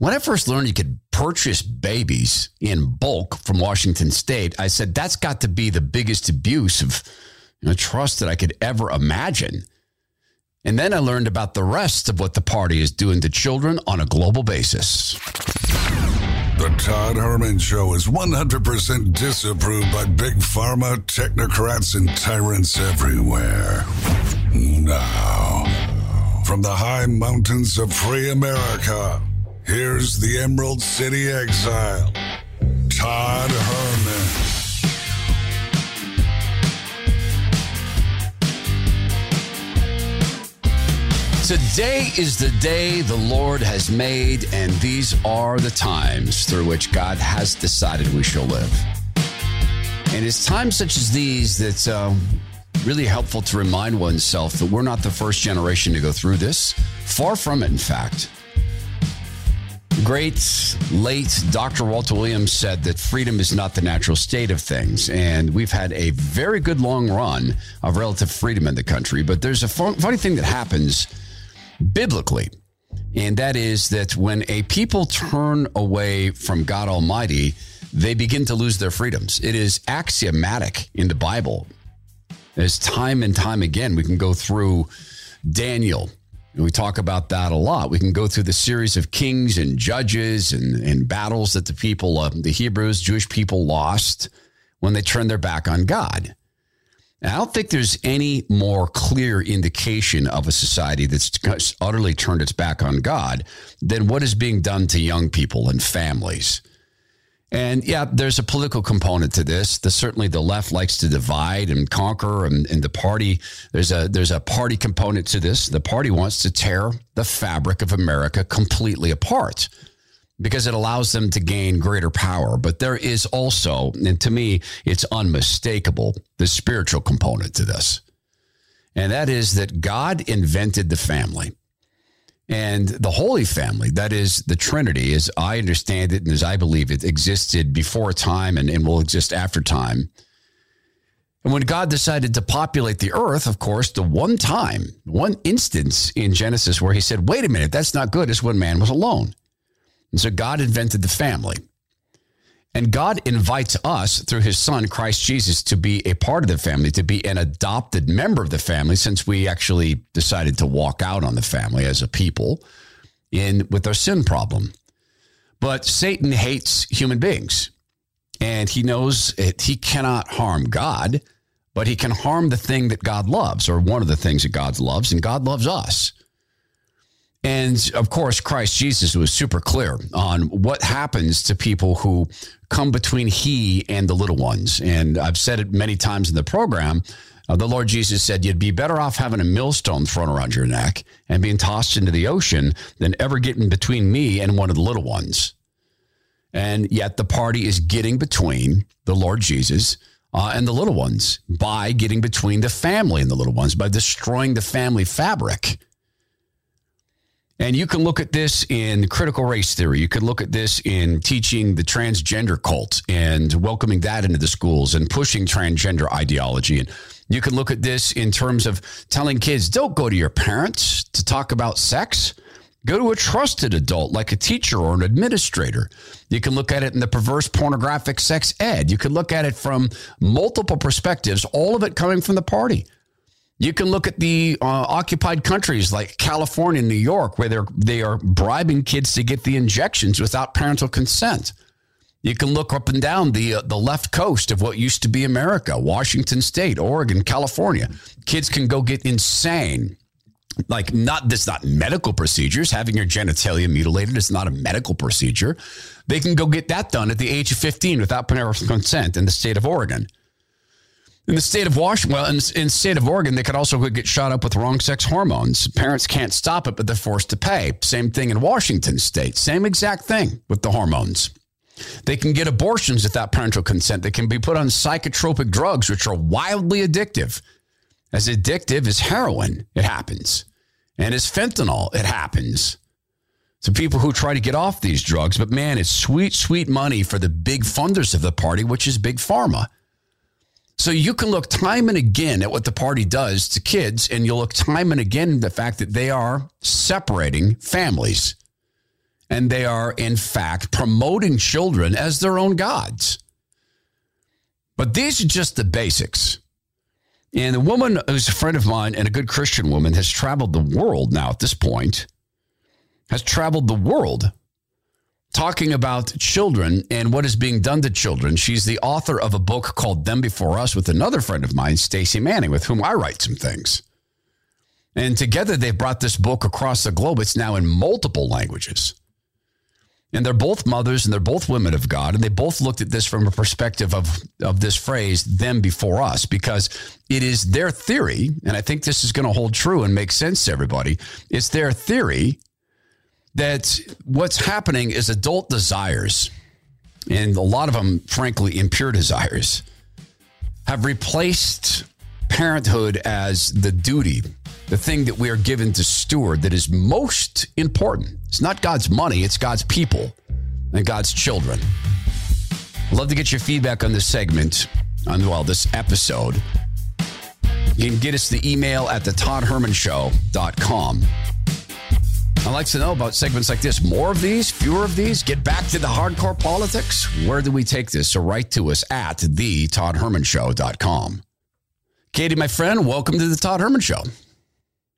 When I first learned you could purchase babies in bulk from Washington State, I said, that's got to be the biggest abuse of trust that I could ever imagine. And then I learned about the rest of what the party is doing to children on a global basis. The Todd Herman Show is 100% disapproved by big pharma, technocrats, and tyrants everywhere. Now, from the high mountains of free America, here's the Emerald City Exile, Todd Herman. Today is the day the Lord has made, and these are the times through which God has decided we shall live. And it's times such as these that's really helpful to remind oneself that we're not the first generation to go through this. Far from it, in fact. Great late Dr. Walter Williams said that freedom is not the natural state of things, and we've had a very good long run of relative freedom in the country. But there's a funny thing that happens biblically, and that is that when a people turn away from God Almighty, they begin to lose their freedoms. It is axiomatic in the Bible. As time and time again, we can go through Daniel, and we talk about that a lot. We can go through the series of kings and judges and battles that the people, the Hebrews, Jewish people lost when they turned their back on God. Now, I don't think there's any more clear indication of a society that's utterly turned its back on God than what is being done to young people and families. And yeah, there's a political component to this. Certainly the left likes to divide and conquer, and the party, there's a party component to this. The party wants to tear the fabric of America completely apart, because it allows them to gain greater power. But there is also, and to me, it's unmistakable, the spiritual component to this. And that is that God invented the family. And the Holy Family, that is the Trinity, as I understand it and as I believe it, existed before time and will exist after time. And when God decided to populate the earth, of course, the one instance in Genesis where he said, wait a minute, that's not good, is when man was alone. And so God invented the family. And God invites us through his son, Christ Jesus, to be a part of the family, to be an adopted member of the family, since we actually decided to walk out on the family as a people with our sin problem. But Satan hates human beings, and he knows it. He cannot harm God, but he can harm the thing that God loves, or one of the things that God loves, and God loves us. And, of course, Christ Jesus was super clear on what happens to people who come between he and the little ones. And I've said it many times in the program. The Lord Jesus said, you'd be better off having a millstone thrown around your neck and being tossed into the ocean than ever getting between me and one of the little ones. And yet the party is getting between the Lord Jesus and the little ones by getting between the family and the little ones, by destroying the family fabric. And you can look at this in critical race theory. You can look at this in teaching the transgender cult and welcoming that into the schools and pushing transgender ideology. And you can look at this in terms of telling kids, don't go to your parents to talk about sex. Go to a trusted adult like a teacher or an administrator. You can look at it in the perverse pornographic sex ed. You can look at it from multiple perspectives, all of it coming from the party. You can look at the occupied countries like California and New York, where they are bribing kids to get the injections without parental consent. You can look up and down the left coast of what used to be America, Washington State, Oregon, California. Kids can go get insane. Like, not medical procedures. Having your genitalia mutilated is not a medical procedure. They can go get that done at the age of 15 without parental consent in the state of Oregon. In the state of Washington, in the state of Oregon, they could also get shot up with wrong sex hormones. Parents can't stop it, but they're forced to pay. Same thing in Washington State. Same exact thing with the hormones. They can get abortions without parental consent. They can be put on psychotropic drugs, which are wildly addictive. As addictive as heroin, it happens. And as fentanyl, it happens. So people who try to get off these drugs, but man, it's sweet, sweet money for the big funders of the party, which is big pharma. So you can look time and again at what the party does to kids, and you'll look time and again at the fact that they are separating families. and they are, in fact, promoting children as their own gods. But these are just the basics. And the woman who's a friend of mine and a good Christian woman has traveled the world now at this point, has traveled the world talking about children and what is being done to children. She's the author of a book called Them Before Us with another friend of mine, Stacey Manning, with whom I write some things. And together they've brought this book across the globe. It's now in multiple languages. And they're both mothers and they're both women of God. And they both looked at this from a perspective of this phrase, them before us, because it is their theory. And I think this is going to hold true and make sense to everybody. It's their theory that what's happening is adult desires, and a lot of them, frankly, impure desires, have replaced parenthood as the duty, the thing that we are given to steward that is most important. It's not God's money, it's God's people and God's children. I'd love to get your feedback on this segment, on this episode. You can get us the email at thetoddhermanshow.com. I'd like to know about segments like this. More of these, fewer of these, get back to the hardcore politics. Where do we take this? So write to us at thetoddhermanshow.com. Katie, my friend, welcome to the Todd Herman Show.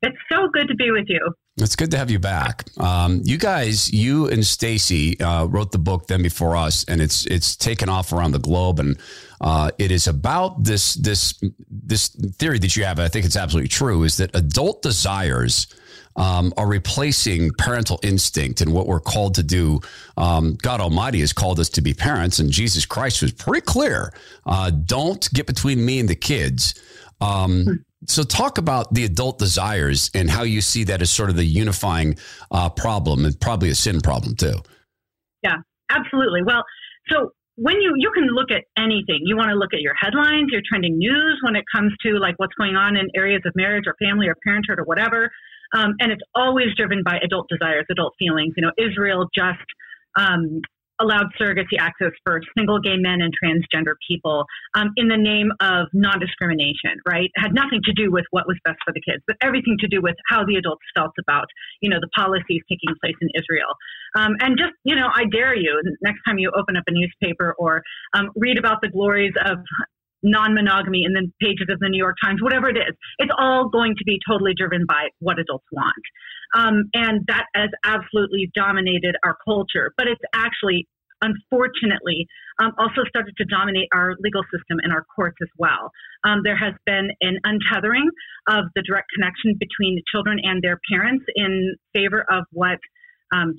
It's so good to be with you. It's good to have you back. You and Stacey wrote the book Them Before Us, and it's taken off around the globe. And it is about this theory that you have. I think it's absolutely true. Is that adult desires are replacing parental instinct and what we're called to do. God Almighty has called us to be parents, and Jesus Christ was pretty clear: don't get between me and the kids. So talk about the adult desires and how you see that as sort of the unifying problem and probably a sin problem too. Yeah, absolutely. Well, so when you can look at anything, you want to look at your headlines, your trending news when it comes to like what's going on in areas of marriage or family or parenthood or whatever. And it's always driven by adult desires, adult feelings. You know, Israel just allowed surrogacy access for single gay men and transgender people in the name of non-discrimination, right? It had nothing to do with what was best for the kids, but everything to do with how the adults felt about, the policies taking place in Israel. And just, I dare you, next time you open up a newspaper or read about the glories of non-monogamy in the pages of the New York Times, whatever it is, it's all going to be totally driven by what adults want. And that has absolutely dominated our culture, but it's actually, unfortunately, also started to dominate our legal system and our courts as well. There has been an untethering of the direct connection between children and their parents in favor of what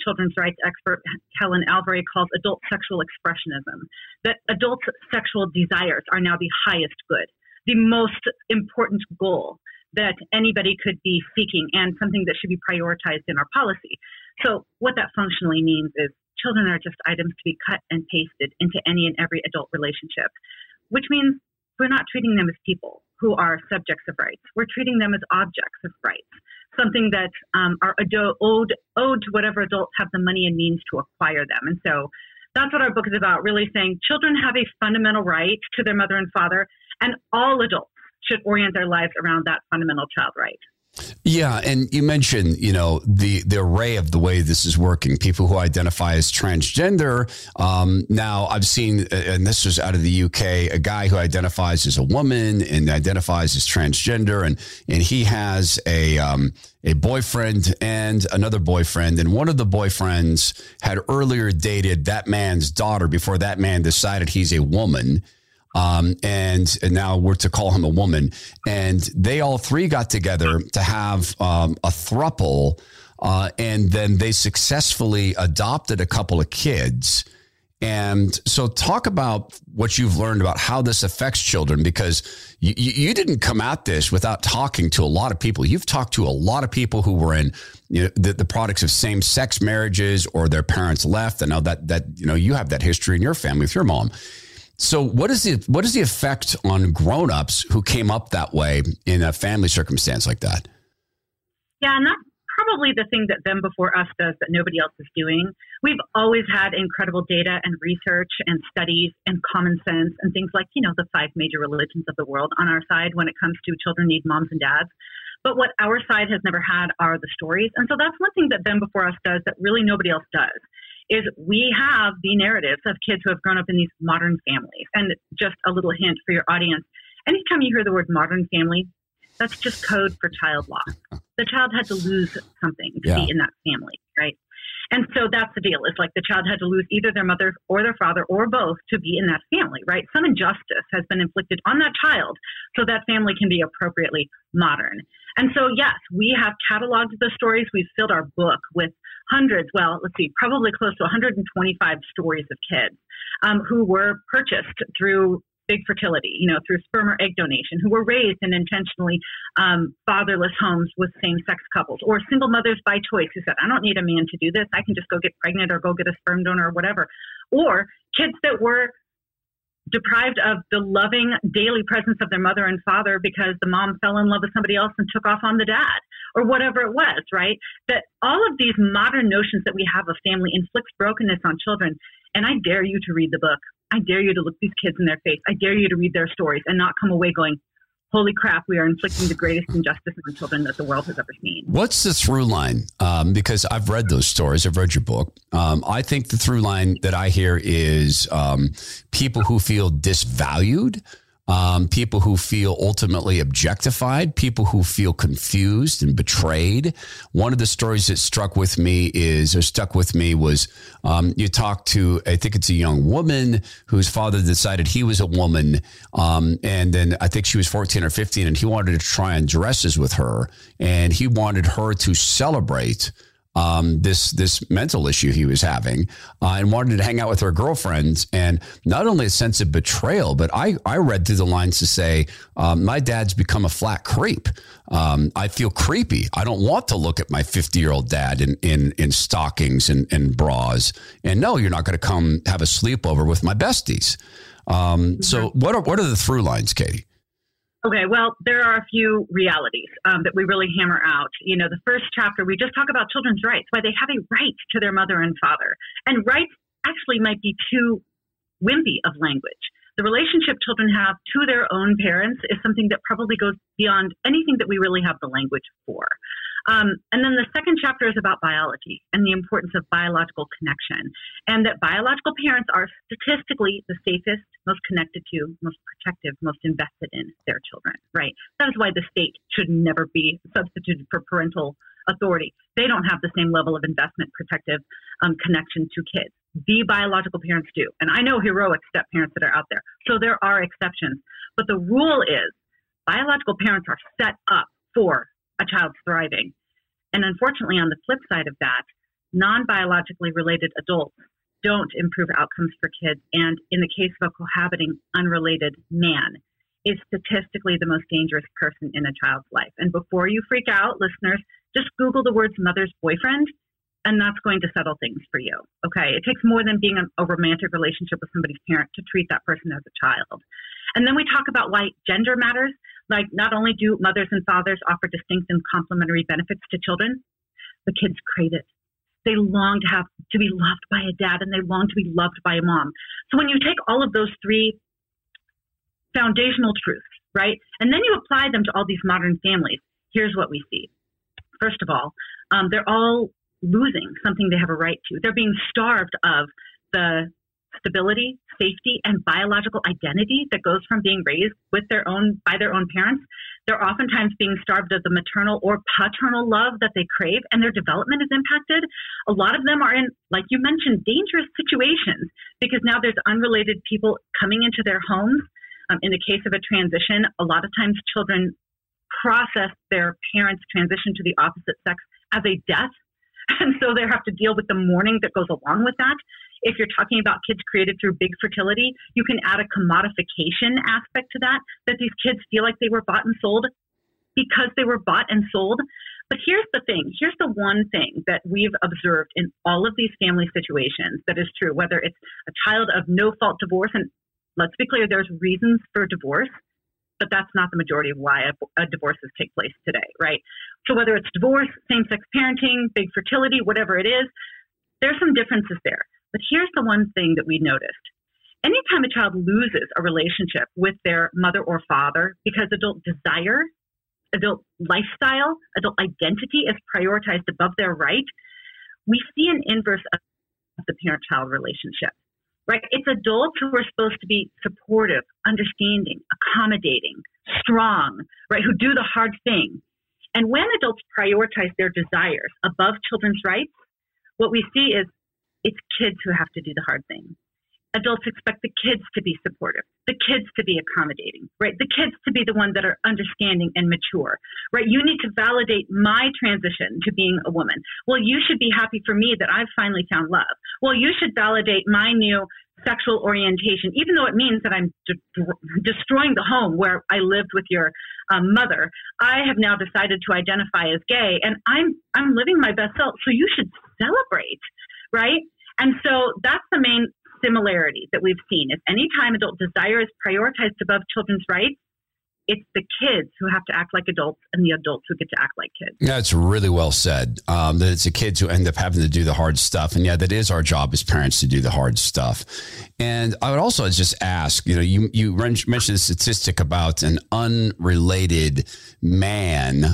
children's rights expert Helen Alvaré calls adult sexual expressionism, that adult sexual desires are now the highest good, the most important goal that anybody could be seeking and something that should be prioritized in our policy. So what that functionally means is children are just items to be cut and pasted into any and every adult relationship, which means we're not treating them as people who are subjects of rights. We're treating them as objects of rights, something that are owed to whatever adults have the money and means to acquire them. And so that's what our book is about, really saying children have a fundamental right to their mother and father, and all adults should orient their lives around that fundamental child right. Yeah. And you mentioned, the array of the way this is working, people who identify as transgender. Now I've seen, and this was out of the UK, a guy who identifies as a woman and identifies as transgender. And he has a boyfriend and another boyfriend. And one of the boyfriends had earlier dated that man's daughter before that man decided he's a woman. And now we're to call him a woman, and they all three got together to have a throuple, and then they successfully adopted a couple of kids. And so talk about what you've learned about how this affects children, because you didn't come at this without talking to a lot of people. You've talked to a lot of people who were in the products of same-sex marriages or their parents left. I know that you have that history in your family with your mom. So what is the effect on grownups who came up that way in a family circumstance like that? Yeah, and that's probably the thing that Them Before Us does that nobody else is doing. We've always had incredible data and research and studies and common sense and things like, the 5 major religions of the world on our side when it comes to children need moms and dads. But what our side has never had are the stories. And so that's one thing that Them Before Us does that really nobody else does, is we have the narratives of kids who have grown up in these modern families. And just a little hint for your audience, anytime you hear the word modern family, that's just code for child loss. The child had to lose something to be in that family, right? And so that's the deal. It's like the child had to lose either their mother or their father or both to be in that family, right? Some injustice has been inflicted on that child so that family can be appropriately modern. And so, yes, we have cataloged the stories. We've filled our book with hundreds, well, let's see, probably close to 125 stories of kids who were purchased through big fertility, you know, through sperm or egg donation, who were raised in intentionally fatherless homes with same-sex couples, or single mothers by choice who said, I don't need a man to do this. I can just go get pregnant or go get a sperm donor or whatever. Or kids that were deprived of the loving daily presence of their mother and father because the mom fell in love with somebody else and took off on the dad or whatever it was, right? That all of these modern notions that we have of family inflicts brokenness on children. And I dare you to read the book. I dare you to look these kids in their face. I dare you to read their stories and not come away going, holy crap, we are inflicting the greatest injustice on children that the world has ever seen. What's the through line? Because I've read those stories. I've read your book. I think the through line that I hear is people who feel disvalued, people who feel ultimately objectified, people who feel confused and betrayed. One of the stories that stuck with me was you talked to, I think it's a young woman whose father decided he was a woman. And then I think she was 14 or 15 and he wanted to try on dresses with her. And he wanted her to celebrate this mental issue he was having and wanted to hang out with her girlfriends. And not only a sense of betrayal, but I read through the lines to say, my dad's become a flat creep. I feel creepy. I don't want to look at my 50-year-old dad in stockings and bras. And no, you're not going to come have a sleepover with my besties. So what are the through lines, Katie? Okay, well, there are a few realities that we really hammer out. You know, the first chapter, we just talk about children's rights, why they have a right to their mother and father. And rights actually might be too wimpy of language. The relationship children have to their own parents is something that probably goes beyond anything that we really have the language for. And then the second chapter is about biology and the importance of biological connection, and that biological parents are statistically the safest, most connected to, most protective, most invested in their children, right? That is why the state should never be substituted for parental authority. They don't have the same level of investment, protective connection to kids. The biological parents do. And I know heroic step-parents that are out there. So there are exceptions. But the rule is biological parents are set up for a child's thriving. And unfortunately, on the flip side of that, non-biologically related adults don't improve outcomes for kids. And in the case of a cohabiting, unrelated man, is statistically the most dangerous person in a child's life. And before you freak out, listeners, just Google the words mother's boyfriend, and that's going to settle things for you. Okay. It takes more than being a romantic relationship with somebody's parent to treat that person as a child. And then we talk about why gender matters. Like, not only do mothers and fathers offer distinct and complementary benefits to children, the kids crave it. They long to be loved by a dad, and they long to be loved by a mom. So when you take all of those three foundational truths, right, and then you apply them to all these modern families, here's what we see. First of all, they're all losing something they have a right to. They're being starved of the stability, safety, and biological identity that goes from being raised with by their own parents. They're oftentimes being starved of the maternal or paternal love that they crave, and their development is impacted. A lot of them are in, like you mentioned, dangerous situations because now there's unrelated people coming into their homes. In the case of a transition, a lot of times children process their parents' transition to the opposite sex as a death. And so they have to deal with the mourning that goes along with that. If you're talking about kids created through big fertility, you can add a commodification aspect to that these kids feel like they were bought and sold because they were bought and sold. But here's the thing. Here's the one thing that we've observed in all of these family situations that is true, whether it's a child of no-fault divorce. And let's be clear, there's reasons for divorce, but that's not the majority of why divorces take place today, right? So whether it's divorce, same-sex parenting, big fertility, whatever it is, there's some differences there. But here's the one thing that we noticed. Anytime a child loses a relationship with their mother or father because adult desire adult lifestyle, adult identity is prioritized above their right, we see an inverse of the parent-child relationship, right? It's adults who are supposed to be supportive, understanding, accommodating, strong, right, who do the hard thing. And when adults prioritize their desires above children's rights, what we see is it's kids who have to do the hard thing. Adults expect the kids to be supportive, the kids to be accommodating, right? The kids to be the ones that are understanding and mature, right? You need to validate my transition to being a woman. Well, you should be happy for me that I've finally found love. Well, you should validate my new sexual orientation, even though it means that I'm destroying the home where I lived with your mother. I have now decided to identify as gay, and I'm living my best self, so you should celebrate, right? And so that's the main similarity that we've seen. If any time adult desire is prioritized above children's rights, it's the kids who have to act like adults and the adults who get to act like kids. Yeah, it's really well said. That it's the kids who end up having to do the hard stuff. And yeah, that is our job as parents, to do the hard stuff. And I would also just ask, you know, you mentioned a statistic about an unrelated man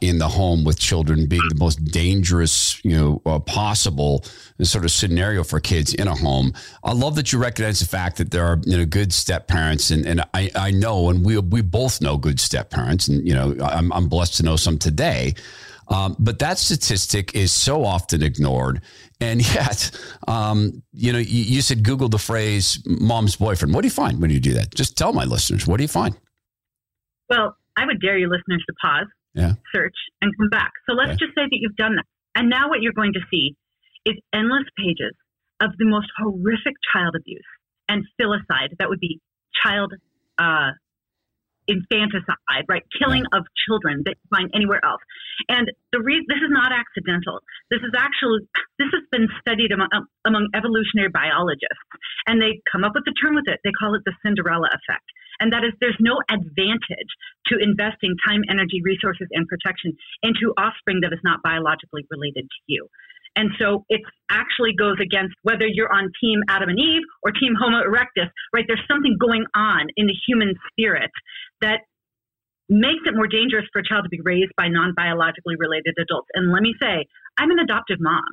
in the home with children being the most dangerous, you know, possible sort of scenario for kids in a home. I love that you recognize the fact that there are, you know, good step parents. And I know, and we both know good step parents, and you know, I'm blessed to know some today. But that statistic is so often ignored. And yet, you know, you said Google the phrase mom's boyfriend. What do you find when you do that? Just tell my listeners, what do you find? Well, I would dare your listeners to pause, search, and come back. So let's just say that you've done that. And now what you're going to see is endless pages of the most horrific child abuse and filicide. That would be child infanticide, right? Killing of children that you find anywhere else. And the this is not accidental. This has been studied among evolutionary biologists, and they come up with the term with it. They call it the Cinderella effect. And that is, there's no advantage to investing time, energy, resources, and protection into offspring that is not biologically related to you. And so it actually goes against whether you're on team Adam and Eve or team Homo erectus, right? There's something going on in the human spirit that makes it more dangerous for a child to be raised by non-biologically related adults. And let me say, I'm an adoptive mom,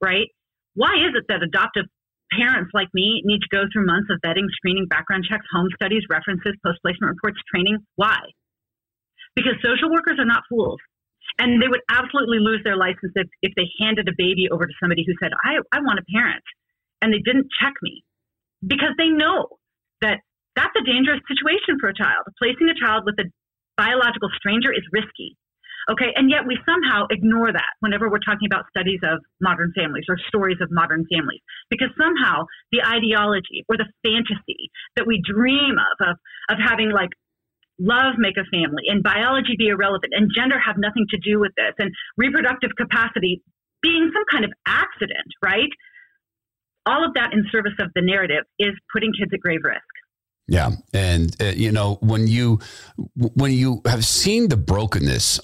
right? Why is it that adoptive parents like me need to go through months of vetting, screening, background checks, home studies, references, post-placement reports, training? Why? Because social workers are not fools. And they would absolutely lose their license if they handed a baby over to somebody who said, I want a parent, and they didn't check me, because they know that that's a dangerous situation for a child. Placing a child with a biological stranger is risky. Okay. And yet we somehow ignore that whenever we're talking about studies of modern families or stories of modern families, because somehow the ideology or the fantasy that we dream of having, like, love make a family and biology be irrelevant and gender have nothing to do with this and reproductive capacity being some kind of accident, right? All of that in service of the narrative is putting kids at grave risk. Yeah. And, you know, when you have seen the brokenness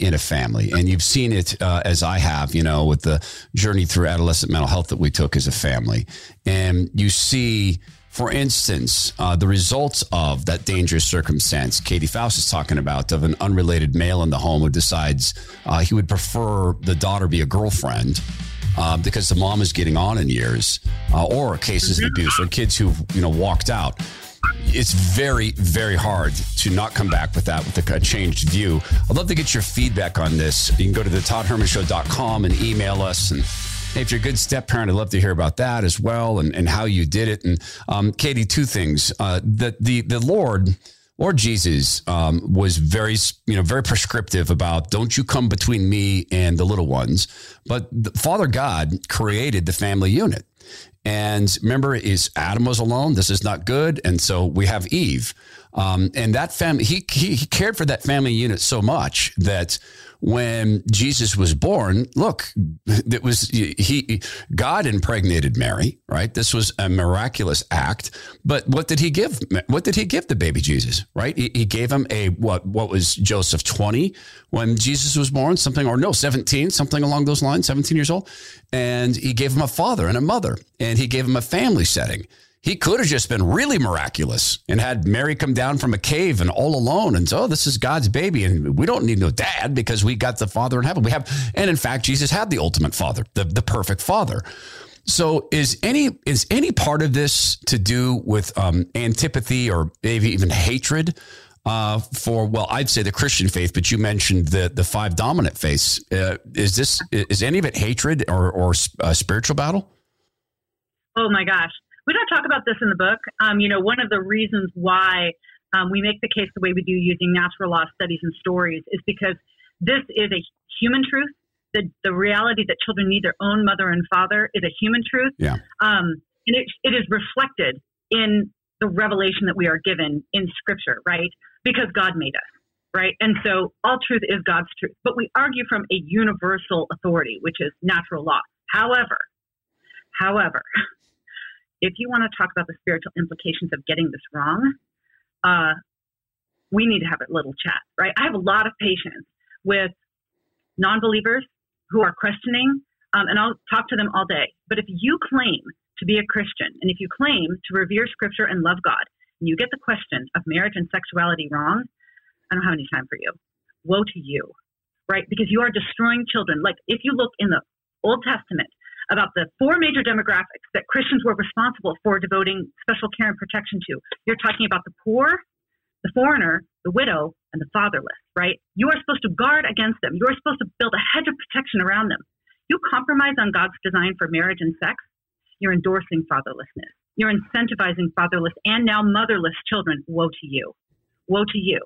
in a family, and you've seen it as I have, you know, with the journey through adolescent mental health that we took as a family, and you see, for instance, the results of that dangerous circumstance Katie Faust is talking about, of an unrelated male in the home who decides he would prefer the daughter be a girlfriend because the mom is getting on in years, or cases of abuse, or kids who, you know, walked out. It's very, very hard to not come back with that, with a changed view. I'd love to get your feedback on this. You can go to the toddhermanshow.com and email us, and if you're a good step parent, I'd love to hear about that as well, and how you did it. And Katie, two things: that the Lord Jesus was very, you know, very prescriptive about, don't you come between me and the little ones. But Father God created the family unit, and remember, is Adam was alone. This is not good, and so we have Eve, and that family. He cared for that family unit so much that when Jesus was born, look, it was God impregnated Mary, right? This was a miraculous act. But what did he give? What did he give the baby Jesus, right? He gave him a, what was Joseph 20 when Jesus was born, 17, something along those lines, 17 years old. And he gave him a father and a mother, and he gave him a family setting. He could have just been really miraculous and had Mary come down from a cave and all alone and so, oh, this is God's baby and we don't need no dad because we got the Father in heaven. We have, and in fact, Jesus had the ultimate Father, the perfect Father. So is any part of this to do with antipathy or maybe even hatred for, well, I'd say the Christian faith, but you mentioned the five dominant faiths. Is any of it hatred or spiritual battle? Oh my gosh. We don't talk about this in the book. One of the reasons why we make the case the way we do using natural law studies and stories is because this is a human truth. The reality that children need their own mother and father is a human truth. Yeah. And it is reflected in the revelation that we are given in Scripture, right? Because God made us, right? And so all truth is God's truth. But we argue from a universal authority, which is natural law. However, if you want to talk about the spiritual implications of getting this wrong, we need to have a little chat, right? I have a lot of patience with non-believers who are questioning, and I'll talk to them all day. But if you claim to be a Christian, and if you claim to revere Scripture and love God, and you get the question of marriage and sexuality wrong, I don't have any time for you. Woe to you, right? Because you are destroying children. Like if you look in the Old Testament about the four major demographics that Christians were responsible for devoting special care and protection to, you're talking about the poor, the foreigner, the widow, and the fatherless, right? You are supposed to guard against them. You are supposed to build a hedge of protection around them. You compromise on God's design for marriage and sex, you're endorsing fatherlessness. You're incentivizing fatherless and now motherless children. Woe to you. Woe to you.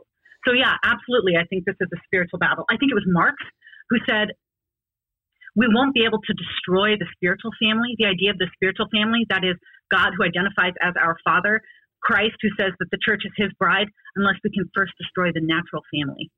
So yeah, absolutely. I think this is a spiritual battle. I think it was Marx who said, we won't be able to destroy the spiritual family, the idea of the spiritual family, that is God who identifies as our Father, Christ who says that the church is his bride, unless we can first destroy the natural family.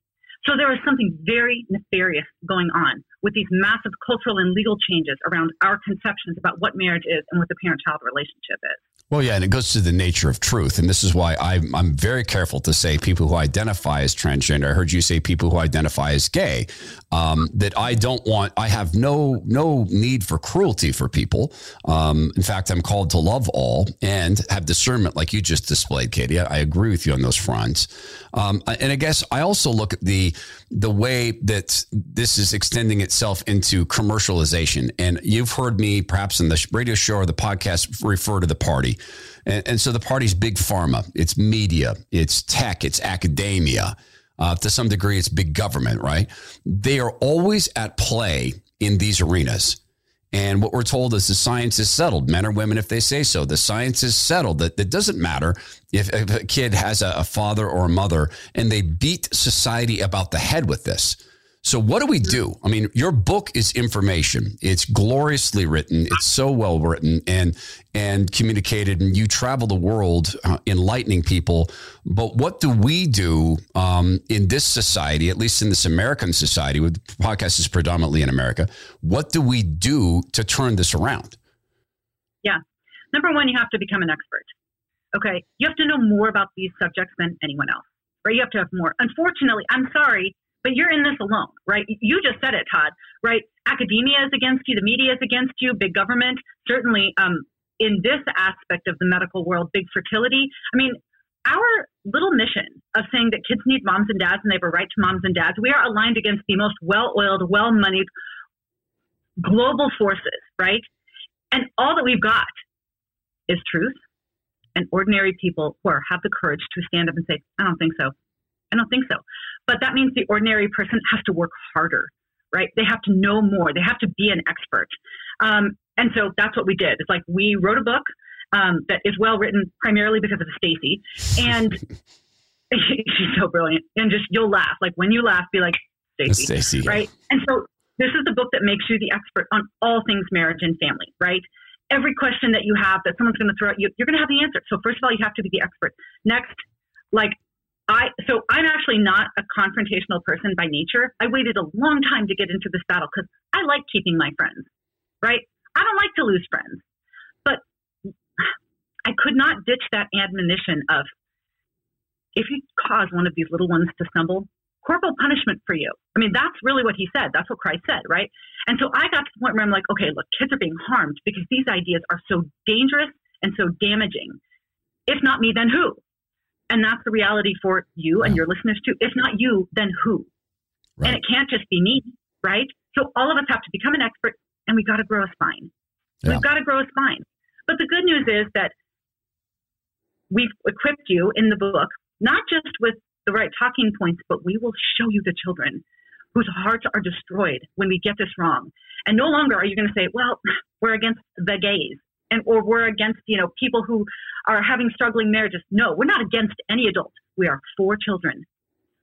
So there is something very nefarious going on with these massive cultural and legal changes around our conceptions about what marriage is and what the parent-child relationship is. Well, yeah, and it goes to the nature of truth. And this is why I'm very careful to say people who identify as transgender. I heard you say people who identify as gay, that I don't want, I have no need for cruelty for people. In fact, I'm called to love all and have discernment like you just displayed, Katie. I agree with you on those fronts. And I guess I also look at the way that this is extending itself into commercialization. And you've heard me perhaps in the radio show or the podcast refer to the party. And so the party's big pharma, it's media, it's tech, it's academia. To some degree, it's big government, right? They are always at play in these arenas. And what we're told is the science is settled. Men or women, if they say so, the science is settled. That doesn't matter if a kid has a father or a mother, and they beat society about the head with this. So what do we do? I mean, your book is information. It's gloriously written. It's so well written and communicated, and you travel the world enlightening people. But what do we do in this society, at least in this American society, with the podcast is predominantly in America, what do we do to turn this around? Yeah. Number one, you have to become an expert. Okay. You have to know more about these subjects than anyone else, right? You have to have more. Unfortunately, I'm sorry, but you're in this alone, right? You just said it, Todd, right? Academia is against you. The media is against you. Big government, certainly in this aspect of the medical world, big fertility. I mean, our little mission of saying that kids need moms and dads and they have a right to moms and dads, we are aligned against the most well-oiled, well-moneyed global forces, right? And all that we've got is truth and ordinary people who have the courage to stand up and say, I don't think so. I don't think so. But that means the ordinary person has to work harder, right? They have to know more. They have to be an expert. And so that's what we did. It's like we wrote a book that is well written primarily because of Stacey. And she's so brilliant. And just you'll laugh. Like when you laugh, be like, Stacey, right? And so this is the book that makes you the expert on all things marriage and family, right? Every question that you have that someone's going to throw at you, you're going to have the answer. So first of all, you have to be the expert. Next, so I'm actually not a confrontational person by nature. I waited a long time to get into this battle because I like keeping my friends, right? I don't like to lose friends. But I could not ditch that admonition of, if you cause one of these little ones to stumble, corporal punishment for you. I mean, that's really what he said. That's what Christ said, right? And so I got to the point where I'm like, okay, look, kids are being harmed because these ideas are so dangerous and so damaging. If not me, then who? And that's the reality for you and your listeners too. If not you, then who? Right. And it can't just be me, right? So all of us have to become an expert, and we've got to grow a spine. Yeah. We've got to grow a spine. But the good news is that we've equipped you in the book, not just with the right talking points, but we will show you the children whose hearts are destroyed when we get this wrong. And no longer are you going to say, well, we're against the gays, and or we're against, you know, people who are having struggling marriages. No, we're not against any adult. We are for children.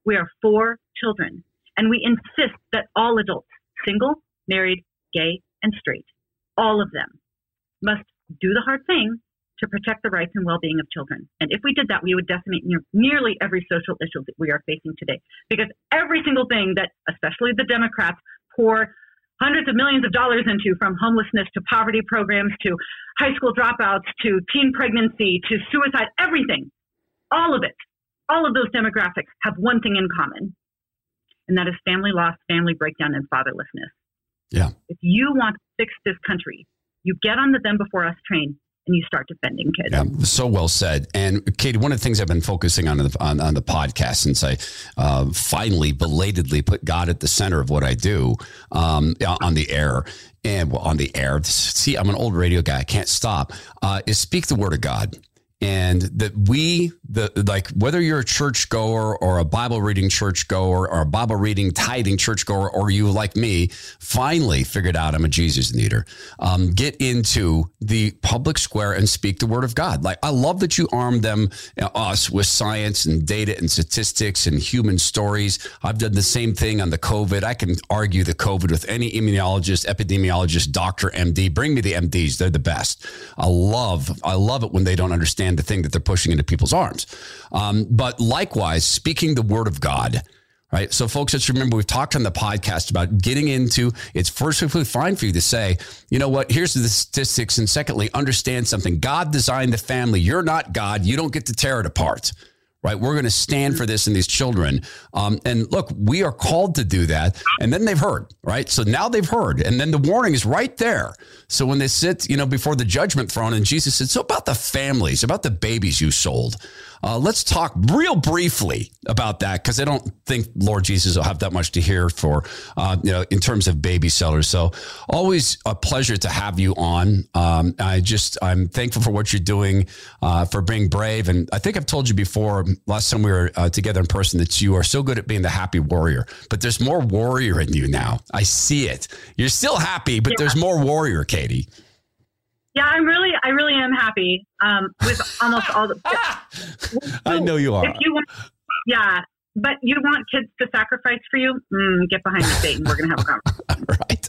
We are for children. And we insist that all adults, single, married, gay, and straight, all of them must do the hard thing to protect the rights and well-being of children. And if we did that, we would decimate nearly every social issue that we are facing today. Because every single thing that, especially the Democrats, pour hundreds of millions of dollars into, from homelessness to poverty programs to high school dropouts to teen pregnancy to suicide, everything, all of it, all of those demographics have one thing in common, and that is family loss, family breakdown, and fatherlessness. Yeah. If you want to fix this country, you get on the Them Before Us train and you start defending kids. Yeah, so well said. And Katie, one of the things I've been focusing on the podcast since I finally belatedly put God at the center of what I do on the air. And well, on the air, see, I'm an old radio guy. I can't stop. Is speak the word of God. And that we, like, whether you're a churchgoer or a Bible reading churchgoer or a Bible reading tithing churchgoer, or you, like me, finally figured out I'm a Jesus needer, get into the public square and speak the word of God. Like, I love that you armed them, us, with science and data and statistics and human stories. I've done the same thing on the COVID. I can argue the COVID with any immunologist, epidemiologist, doctor, MD. Bring me the MDs. They're the best. I love it when they don't understand the thing that they're pushing into people's arms. But likewise, speaking the word of God, right? So folks, let's remember, we've talked on the podcast about getting into, it's first fine for you to say, you know what, here's the statistics. And secondly, understand something. God designed the family. You're not God. You don't get to tear it apart, right? We're going to stand for this and these children. And look, we are called to do that. And then they've heard, right? So now they've heard. And then the warning is right there. So when they sit, you know, before the judgment throne, and Jesus said, so about the families, about the babies you sold, let's talk real briefly about that, because I don't think Lord Jesus will have that much to hear for, you know, in terms of baby sellers. So always a pleasure to have you on. I'm thankful for what you're doing, for being brave. And I think I've told you before, last time we were together in person, that you are so good at being the happy warrior, but there's more warrior in you now. I see it. You're still happy, but there's more warrior, Katie. Yeah, I really am happy with almost all the. I know you are. If you want, yeah, but you want kids to sacrifice for you? Get behind the Satan. We're going to have a conversation. Right.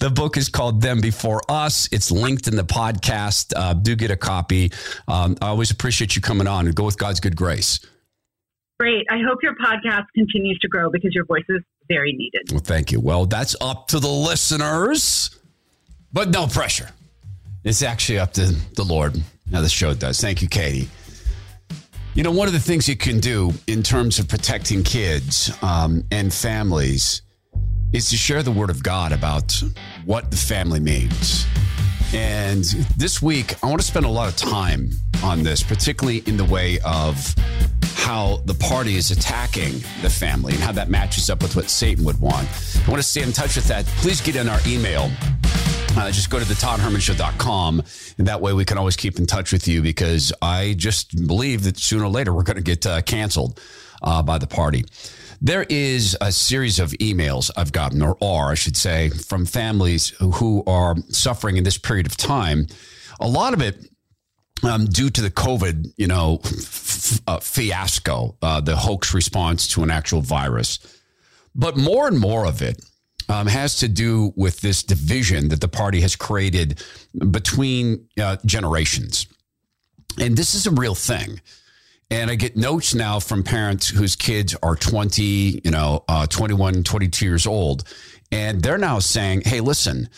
The book is called Them Before Us. It's linked in the podcast. Do get a copy. I always appreciate you coming on, and go with God's good grace. Great. I hope your podcast continues to grow, because your voice is very needed. Well, thank you. Well, that's up to the listeners, but no pressure. It's actually up to the Lord. Now the show does. Thank you, Katie. You know, one of the things you can do in terms of protecting kids and families is to share the word of God about what the family means. And this week, I want to spend a lot of time on this, particularly in the way of how the party is attacking the family and how that matches up with what Satan would want. I want to stay in touch with that. Please get in our email. Just go to the ToddHermanShow.com, and that way we can always keep in touch with you, because I just believe that sooner or later we're going to get canceled by the party. There is a series of emails I've gotten, or are, I should say, from families who are suffering in this period of time. A lot of it due to the COVID, you know, fiasco, the hoax response to an actual virus. But more and more of it has to do with this division that the party has created between generations. And this is a real thing. And I get notes now from parents whose kids are 20, 21, 22 years old. And they're now saying, hey, listen,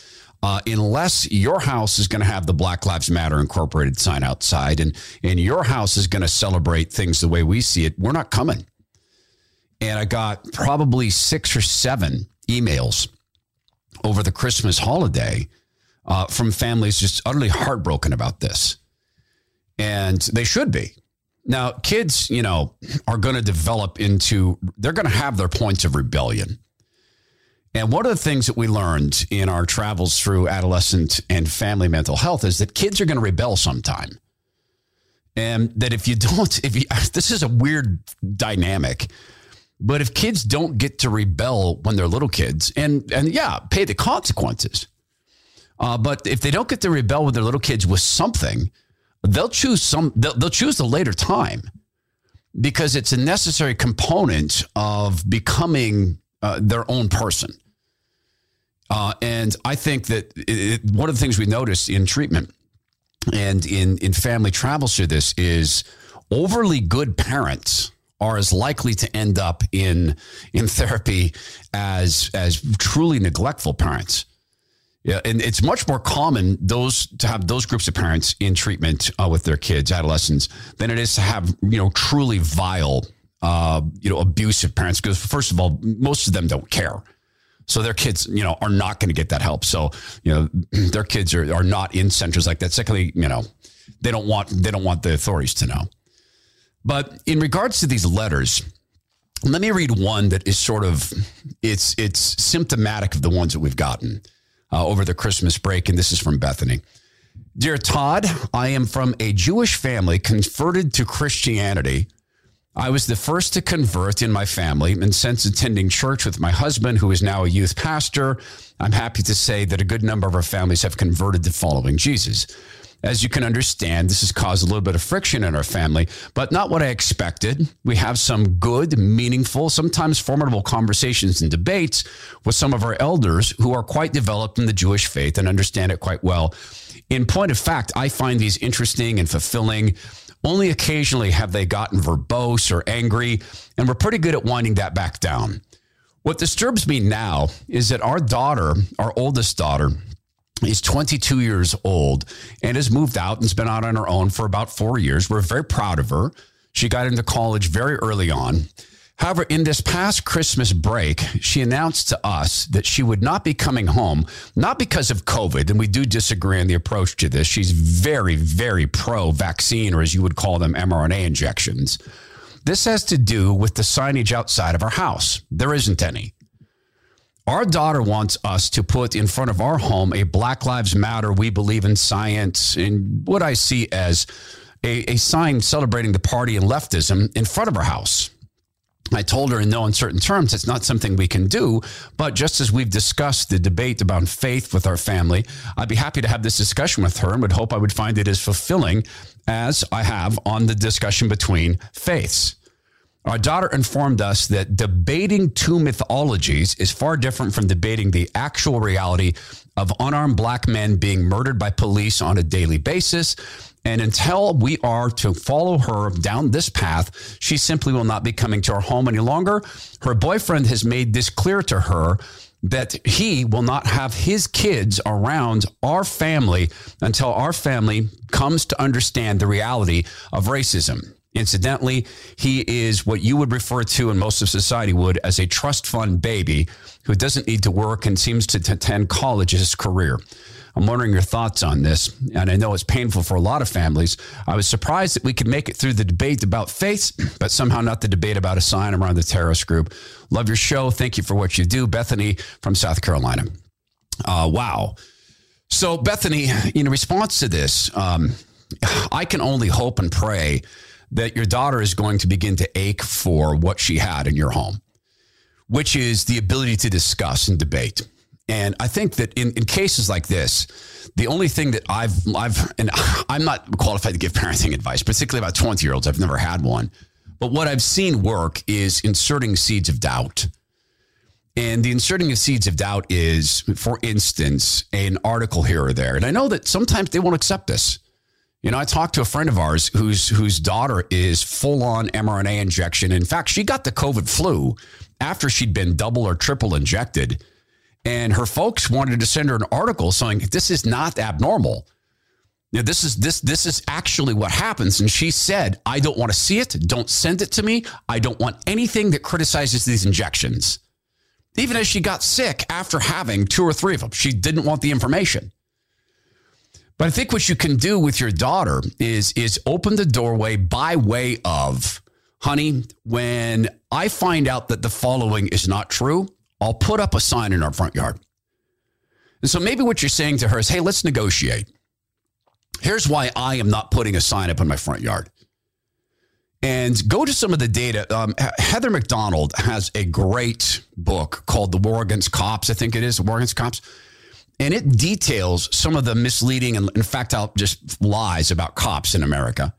unless your house is going to have the Black Lives Matter Incorporated sign outside, and your house is going to celebrate things the way we see it, we're not coming. And I got probably 6 or 7 emails over the Christmas holiday from families just utterly heartbroken about this. And they should be. Now, kids, you know, are going to develop into, they're going to have their points of rebellion. And one of the things that we learned in our travels through adolescent and family mental health is that kids are going to rebel sometime. And that if you don't, this is a weird dynamic, but if kids don't get to rebel when they're little kids and pay the consequences. But if they don't get to rebel with their little kids with something, they'll choose the later time because it's a necessary component of becoming their own person. And I think that one of the things we noticed in treatment and in family travels through this is overly good parents are as likely to end up in therapy as truly neglectful parents. Yeah, and it's much more common to have those groups of parents in treatment with their kids, adolescents, than it is to have truly vile, abusive parents. Because first of all, most of them don't care, so their kids are not going to get that help. So their kids are not in centers like that. Secondly, they don't want the authorities to know. But in regards to these letters, let me read one that is sort of it's symptomatic of the ones that we've gotten over the Christmas break. And this is from Bethany. Dear Todd, I am from a Jewish family converted to Christianity. I was the first to convert in my family. And since attending church with my husband, who is now a youth pastor, I'm happy to say that a good number of our families have converted to following Jesus. As you can understand, this has caused a little bit of friction in our family, but not what I expected. We have some good, meaningful, sometimes formidable conversations and debates with some of our elders who are quite developed in the Jewish faith and understand it quite well. In point of fact, I find these interesting and fulfilling. Only occasionally have they gotten verbose or angry, and we're pretty good at winding that back down. What disturbs me now is that our oldest daughter, is 22 years old and has moved out and has been out on her own for about 4 years. We're very proud of her. She got into college very early on. However, in this past Christmas break, she announced to us that she would not be coming home, not because of COVID, and we do disagree on the approach to this. She's very, very pro-vaccine, or as you would call them, mRNA injections. This has to do with the signage outside of our house. There isn't any. Our daughter wants us to put in front of our home a Black Lives Matter, we believe in science, and what I see as a sign celebrating the party and leftism in front of our house. I told her in no uncertain terms, it's not something we can do, but just as we've discussed the debate about faith with our family, I'd be happy to have this discussion with her and would hope I would find it as fulfilling as I have on the discussion between faiths. Our daughter informed us that debating two mythologies is far different from debating the actual reality of unarmed black men being murdered by police on a daily basis. And until we are to follow her down this path, she simply will not be coming to our home any longer. Her boyfriend has made this clear to her that he will not have his kids around our family until our family comes to understand the reality of racism. Incidentally, he is what you would refer to, and most of society would, as a trust fund baby who doesn't need to work and seems to attend college as his career. I'm wondering your thoughts on this, and I know it's painful for a lot of families. I was surprised that we could make it through the debate about faith, but somehow not the debate about a sign around the terrorist group. Love your show. Thank you for what you do. Bethany from South Carolina. Wow. So, Bethany, in response to this, I can only hope and pray that your daughter is going to begin to ache for what she had in your home, which is the ability to discuss and debate. And I think that in cases like this, the only thing that and I'm not qualified to give parenting advice, particularly about 20-year-olds. I've never had one. But what I've seen work is inserting seeds of doubt. And the inserting of seeds of doubt is, for instance, an article here or there. And I know that sometimes they won't accept this. I talked to a friend of ours whose daughter is full-on mRNA injection. In fact, she got the COVID flu after she'd been double or triple injected. And her folks wanted to send her an article saying, this is not abnormal. This is actually what happens. And she said, I don't want to see it. Don't send it to me. I don't want anything that criticizes these injections. Even as she got sick after having two or three of them, she didn't want the information. But I think what you can do with your daughter is open the doorway by way of, honey, when I find out that the following is not true, I'll put up a sign in our front yard. And so maybe what you're saying to her is, hey, let's negotiate. Here's why I am not putting a sign up in my front yard. And go to some of the data. Heather Mac Donald has a great book called The War Against Cops. I think it is The War Against Cops. And it details some of the misleading and, in fact, just lies about cops in America.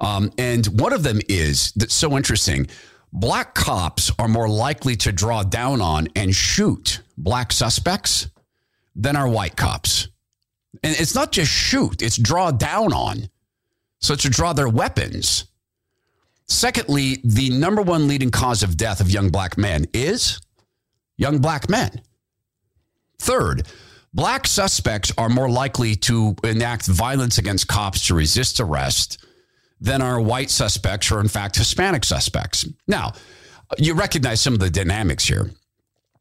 And one of them is, that's so interesting, black cops are more likely to draw down on and shoot black suspects than are white cops. And it's not just shoot, it's draw down on. So to draw their weapons. Secondly, the number one leading cause of death of young black men is young black men. Third, black suspects are more likely to enact violence against cops to resist arrest than are white suspects or, in fact, Hispanic suspects. Now, you recognize some of the dynamics here.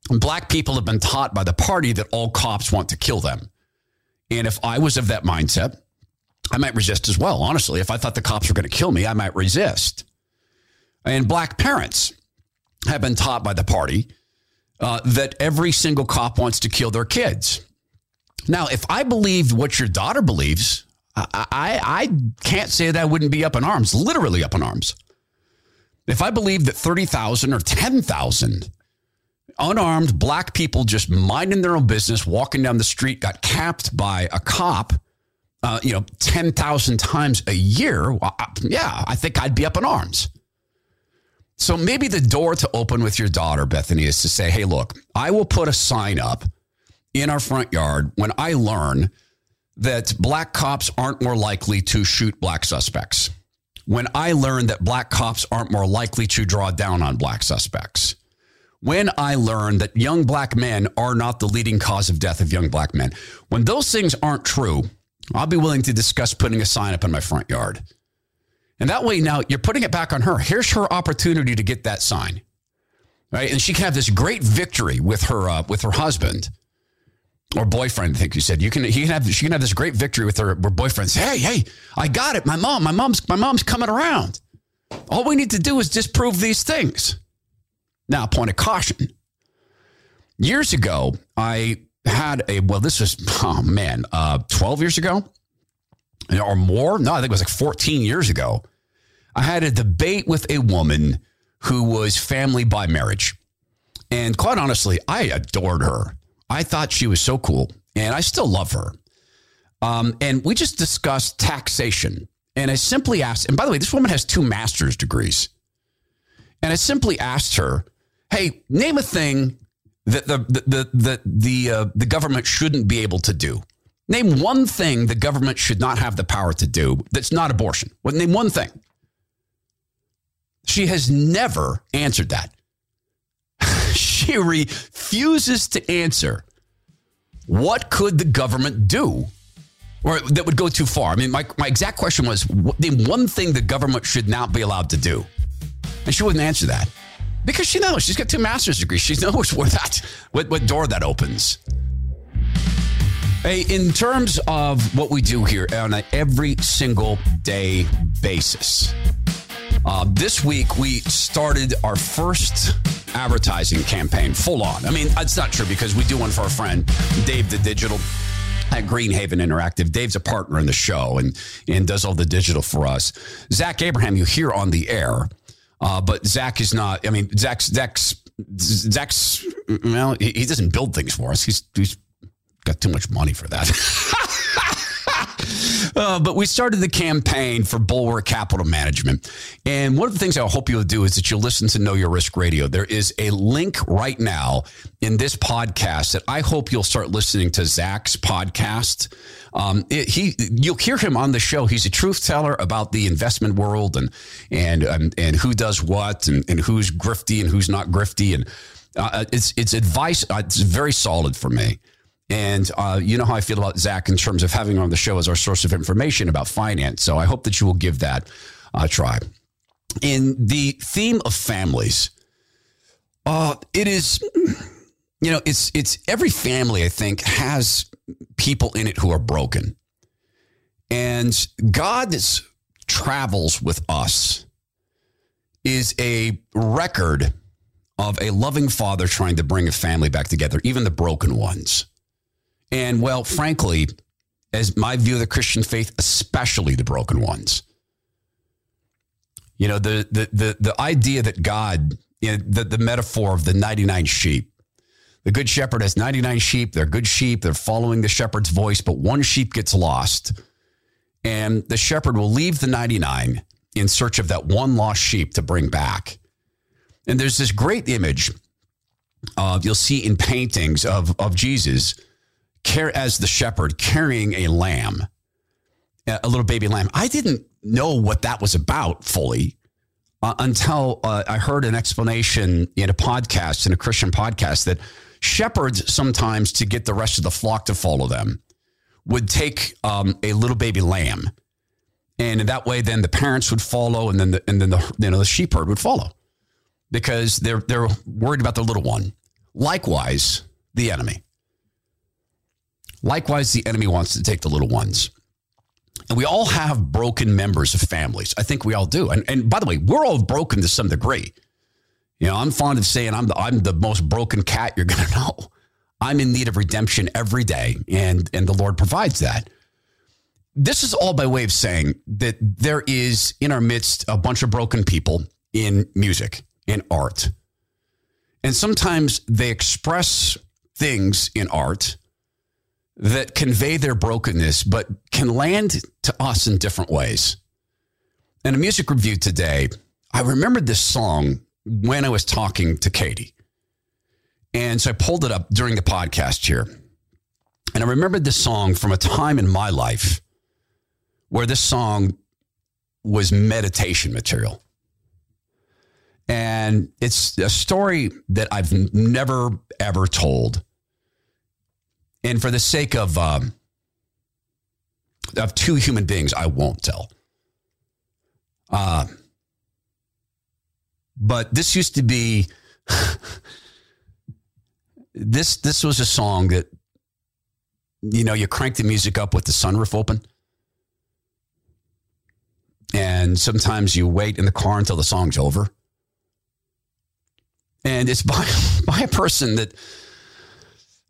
Black people have been taught by the party that all cops want to kill them. And if I was of that mindset, I might resist as well. Honestly, if I thought the cops were going to kill me, I might resist. And black parents have been taught by the party that every single cop wants to kill their kids. Now, if I believed what your daughter believes, I can't say that I wouldn't be up in arms, literally up in arms. If I believed that 30,000 or 10,000 unarmed black people just minding their own business, walking down the street, got capped by a cop, 10,000 times a year, I think I'd be up in arms. So maybe the door to open with your daughter, Bethany, is to say, hey, look, I will put a sign up in our front yard when I learn that black cops aren't more likely to shoot black suspects. When I learn that black cops aren't more likely to draw down on black suspects. When I learn that young black men are not the leading cause of death of young black men. When those things aren't true, I'll be willing to discuss putting a sign up in my front yard. And that way now you're putting it back on her. Here's her opportunity to get that sign, right? And she can have this great victory with her husband or boyfriend. I think you said she can have this great victory with her boyfriend. Say, hey, I got it. My mom's coming around. All we need to do is disprove these things. Now, point of caution. Years ago, I had this was 12 years ago or more. No, I think it was like 14 years ago. I had a debate with a woman who was family by marriage. And quite honestly, I adored her. I thought she was so cool and I still love her. And we just discussed taxation. And I simply asked, and by the way, this woman has 2 master's degrees. And I simply asked her, hey, name a thing that the government shouldn't be able to do. Name one thing the government should not have the power to do that's not abortion. Well, name one thing. She has never answered that. She refuses to answer. What could the government do? Or that would go too far. I mean, my exact question was, name one thing the government should not be allowed to do. And she wouldn't answer that. Because she knows she's got 2 master's degrees. She knows where what door that opens. Hey, in terms of what we do here on an every single day basis, this week we started our first advertising campaign full on. I mean, it's not true because we do one for our friend Dave the Digital at Greenhaven Interactive. Dave's a partner in the show and does all the digital for us. Zach Abraham, you hear on the air. But Zach is not, I mean, Zach's, well, he doesn't build things for us. He's got too much money for that. But we started the campaign for Bulwark Capital Management. And one of the things I hope you'll do is that you'll listen to Know Your Risk Radio. There is a link right now in this podcast that I hope you'll start listening to Zach's podcast. You'll hear him on the show. He's a truth teller about the investment world and who does what and who's grifty and who's not grifty. And it's advice. It's very solid for me. And you know how I feel about Zach in terms of having him on the show as our source of information about finance. So I hope that you will give that a try. In the theme of families, it is, it's every family, I think, has people in it who are broken. And God travels with us is a record of a loving father trying to bring a family back together, even the broken ones. And well, frankly, as my view of the Christian faith, especially the broken ones. You know, the idea that God, you know, the metaphor of the 99 sheep, the good shepherd has 99 sheep. They're good sheep. They're following the shepherd's voice, but one sheep gets lost, and the shepherd will leave the 99 in search of that one lost sheep to bring back. And there's this great image of, you'll see in paintings of Jesus as the shepherd carrying a lamb, a little baby lamb. I didn't know what that was about fully until I heard an explanation in a podcast, in a Christian podcast, that shepherds sometimes, to get the rest of the flock to follow them, would take a little baby lamb. And in that way, then the parents would follow, and then the sheepherd would follow, because they're worried about their little one. Likewise, the enemy wants to take the little ones. And we all have broken members of families. I think we all do. And by the way, we're all broken to some degree. You know, I'm fond of saying I'm the most broken cat you're going to know. I'm in need of redemption every day, and the Lord provides that. This is all by way of saying that there is in our midst a bunch of broken people in music and art. And sometimes they express things in art that convey their brokenness, but can land to us in different ways. In a music review today, I remembered this song when I was talking to Katie. And so I pulled it up during the podcast here. And I remembered this song from a time in my life where this song was meditation material. And it's a story that I've never, ever told. And for the sake of two human beings, I won't tell. But this used to be, this was a song that, you know, you crank the music up with the sunroof open. And sometimes you wait in the car until the song's over. And it's by a person that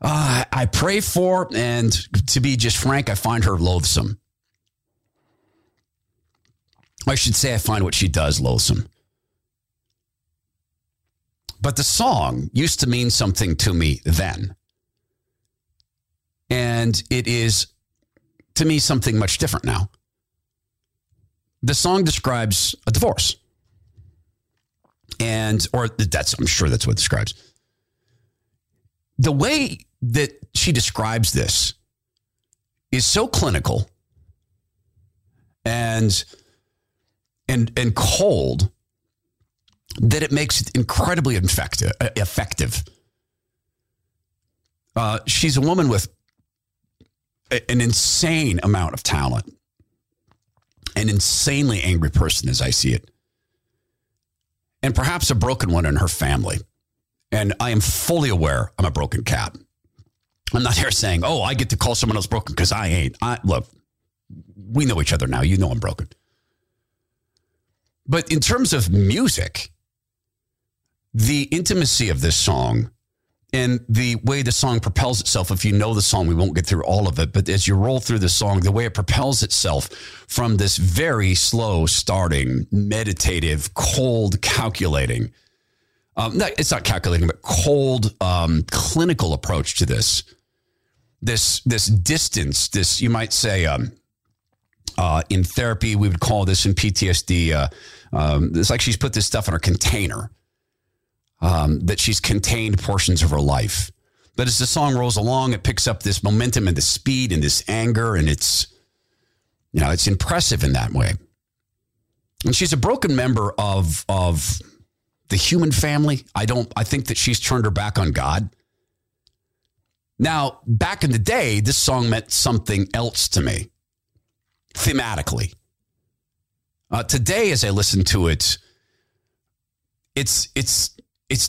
I pray for, and to be just frank, I find her loathsome. I should say I find what she does loathsome. But the song used to mean something to me then. And it is, to me, something much different now. The song describes a divorce. I'm sure that's what it describes. The way that she describes this is so clinical and cold that it makes it incredibly effective. She's a woman with an insane amount of talent, an insanely angry person as I see it, and perhaps a broken one in her family. And I am fully aware I'm a broken cat. I'm not here saying, oh, I get to call someone else broken because I ain't. Look, we know each other now. You know I'm broken. But in terms of music, the intimacy of this song and the way the song propels itself, if you know the song, we won't get through all of it, but as you roll through the song, the way it propels itself from this very slow starting, meditative, cold, calculating, no, it's not calculating, but cold, clinical approach to this distance, this, you might say, in therapy, we would call this in PTSD. It's like she's put this stuff in her container, that she's contained portions of her life. But as the song rolls along, it picks up this momentum and the speed and this anger. And it's, you know, it's impressive in that way. And she's a broken member of the human family. I think that she's turned her back on God. Now, back in the day, this song meant something else to me, thematically. Today, as I listen to it, it's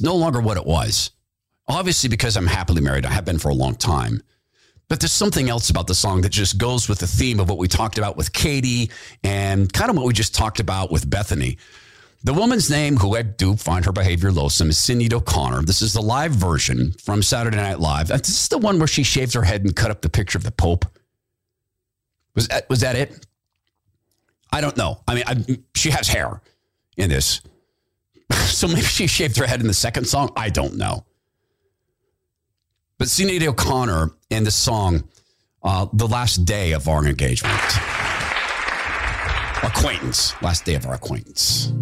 no longer what it was. Obviously, because I'm happily married, I have been for a long time. But there's something else about the song that just goes with the theme of what we talked about with Katie and kind of what we just talked about with Bethany. The woman's name, who I do find her behavior loathsome, is Sinead O'Connor. This is the live version from Saturday Night Live. This is the one where she shaved her head and cut up the picture of the Pope. Was that it? I don't know. I mean, she has hair in this. So maybe she shaved her head in the second song. I don't know. But Sinead O'Connor in the song, The Last Day of Our Engagement. Acquaintance. Last Day of Our Acquaintance.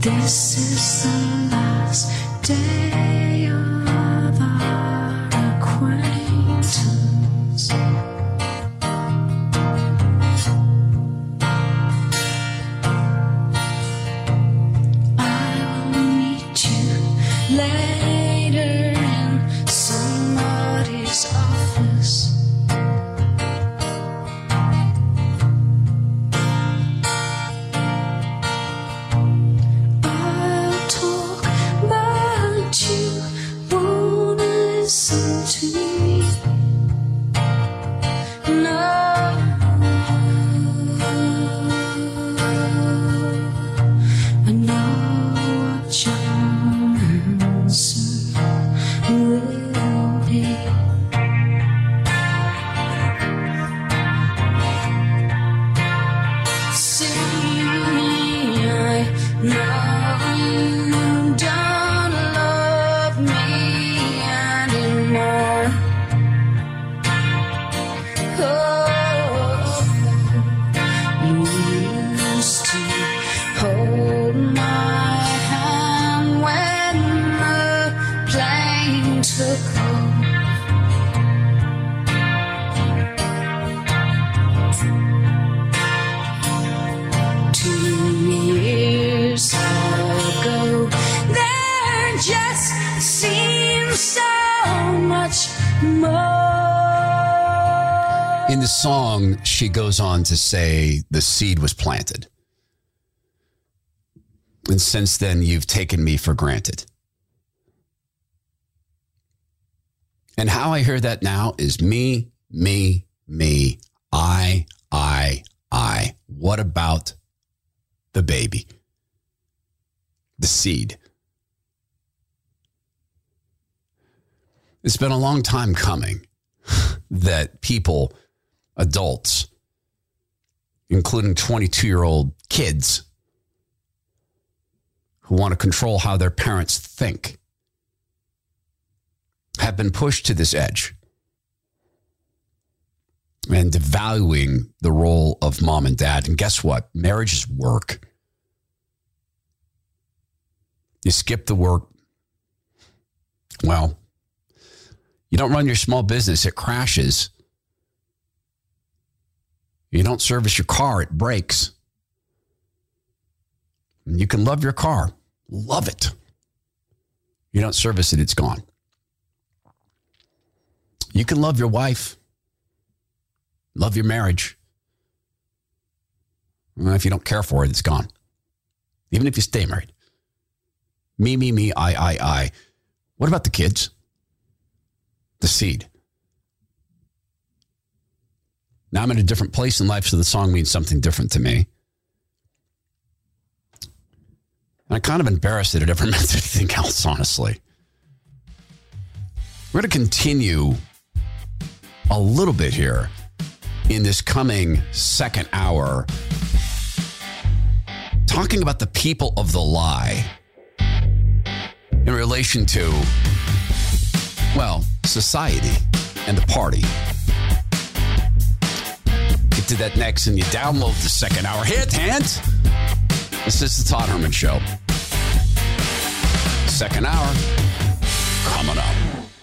This is the last day of our acquaintance. I will meet you later in somebody's office. In the song, she goes on to say the seed was planted. And since then, you've taken me for granted. And how I hear that now is me, me, me, I. What about the baby? The seed. It's been a long time coming that people, adults, including 22-year-old kids who want to control how their parents think, have been pushed to this edge and devaluing the role of mom and dad. And guess what? Marriage is work. You skip the work. Well, you don't run your small business, it crashes. You don't service your car, it breaks. And you can love your car, love it. You don't service it, it's gone. You can love your wife, love your marriage. And if you don't care for it, it's gone. Even if you stay married. Me, me, me, I. What about the kids? The seed. Now I'm in a different place in life, so the song means something different to me. And I'm kind of embarrassed that it ever meant anything else, honestly. We're going to continue a little bit here in this coming second hour, talking about the people of the lie in relation to, well, society and the party. Get to that next and you download the second hour. Hit hand. This is the Todd Herman Show. Second hour coming up.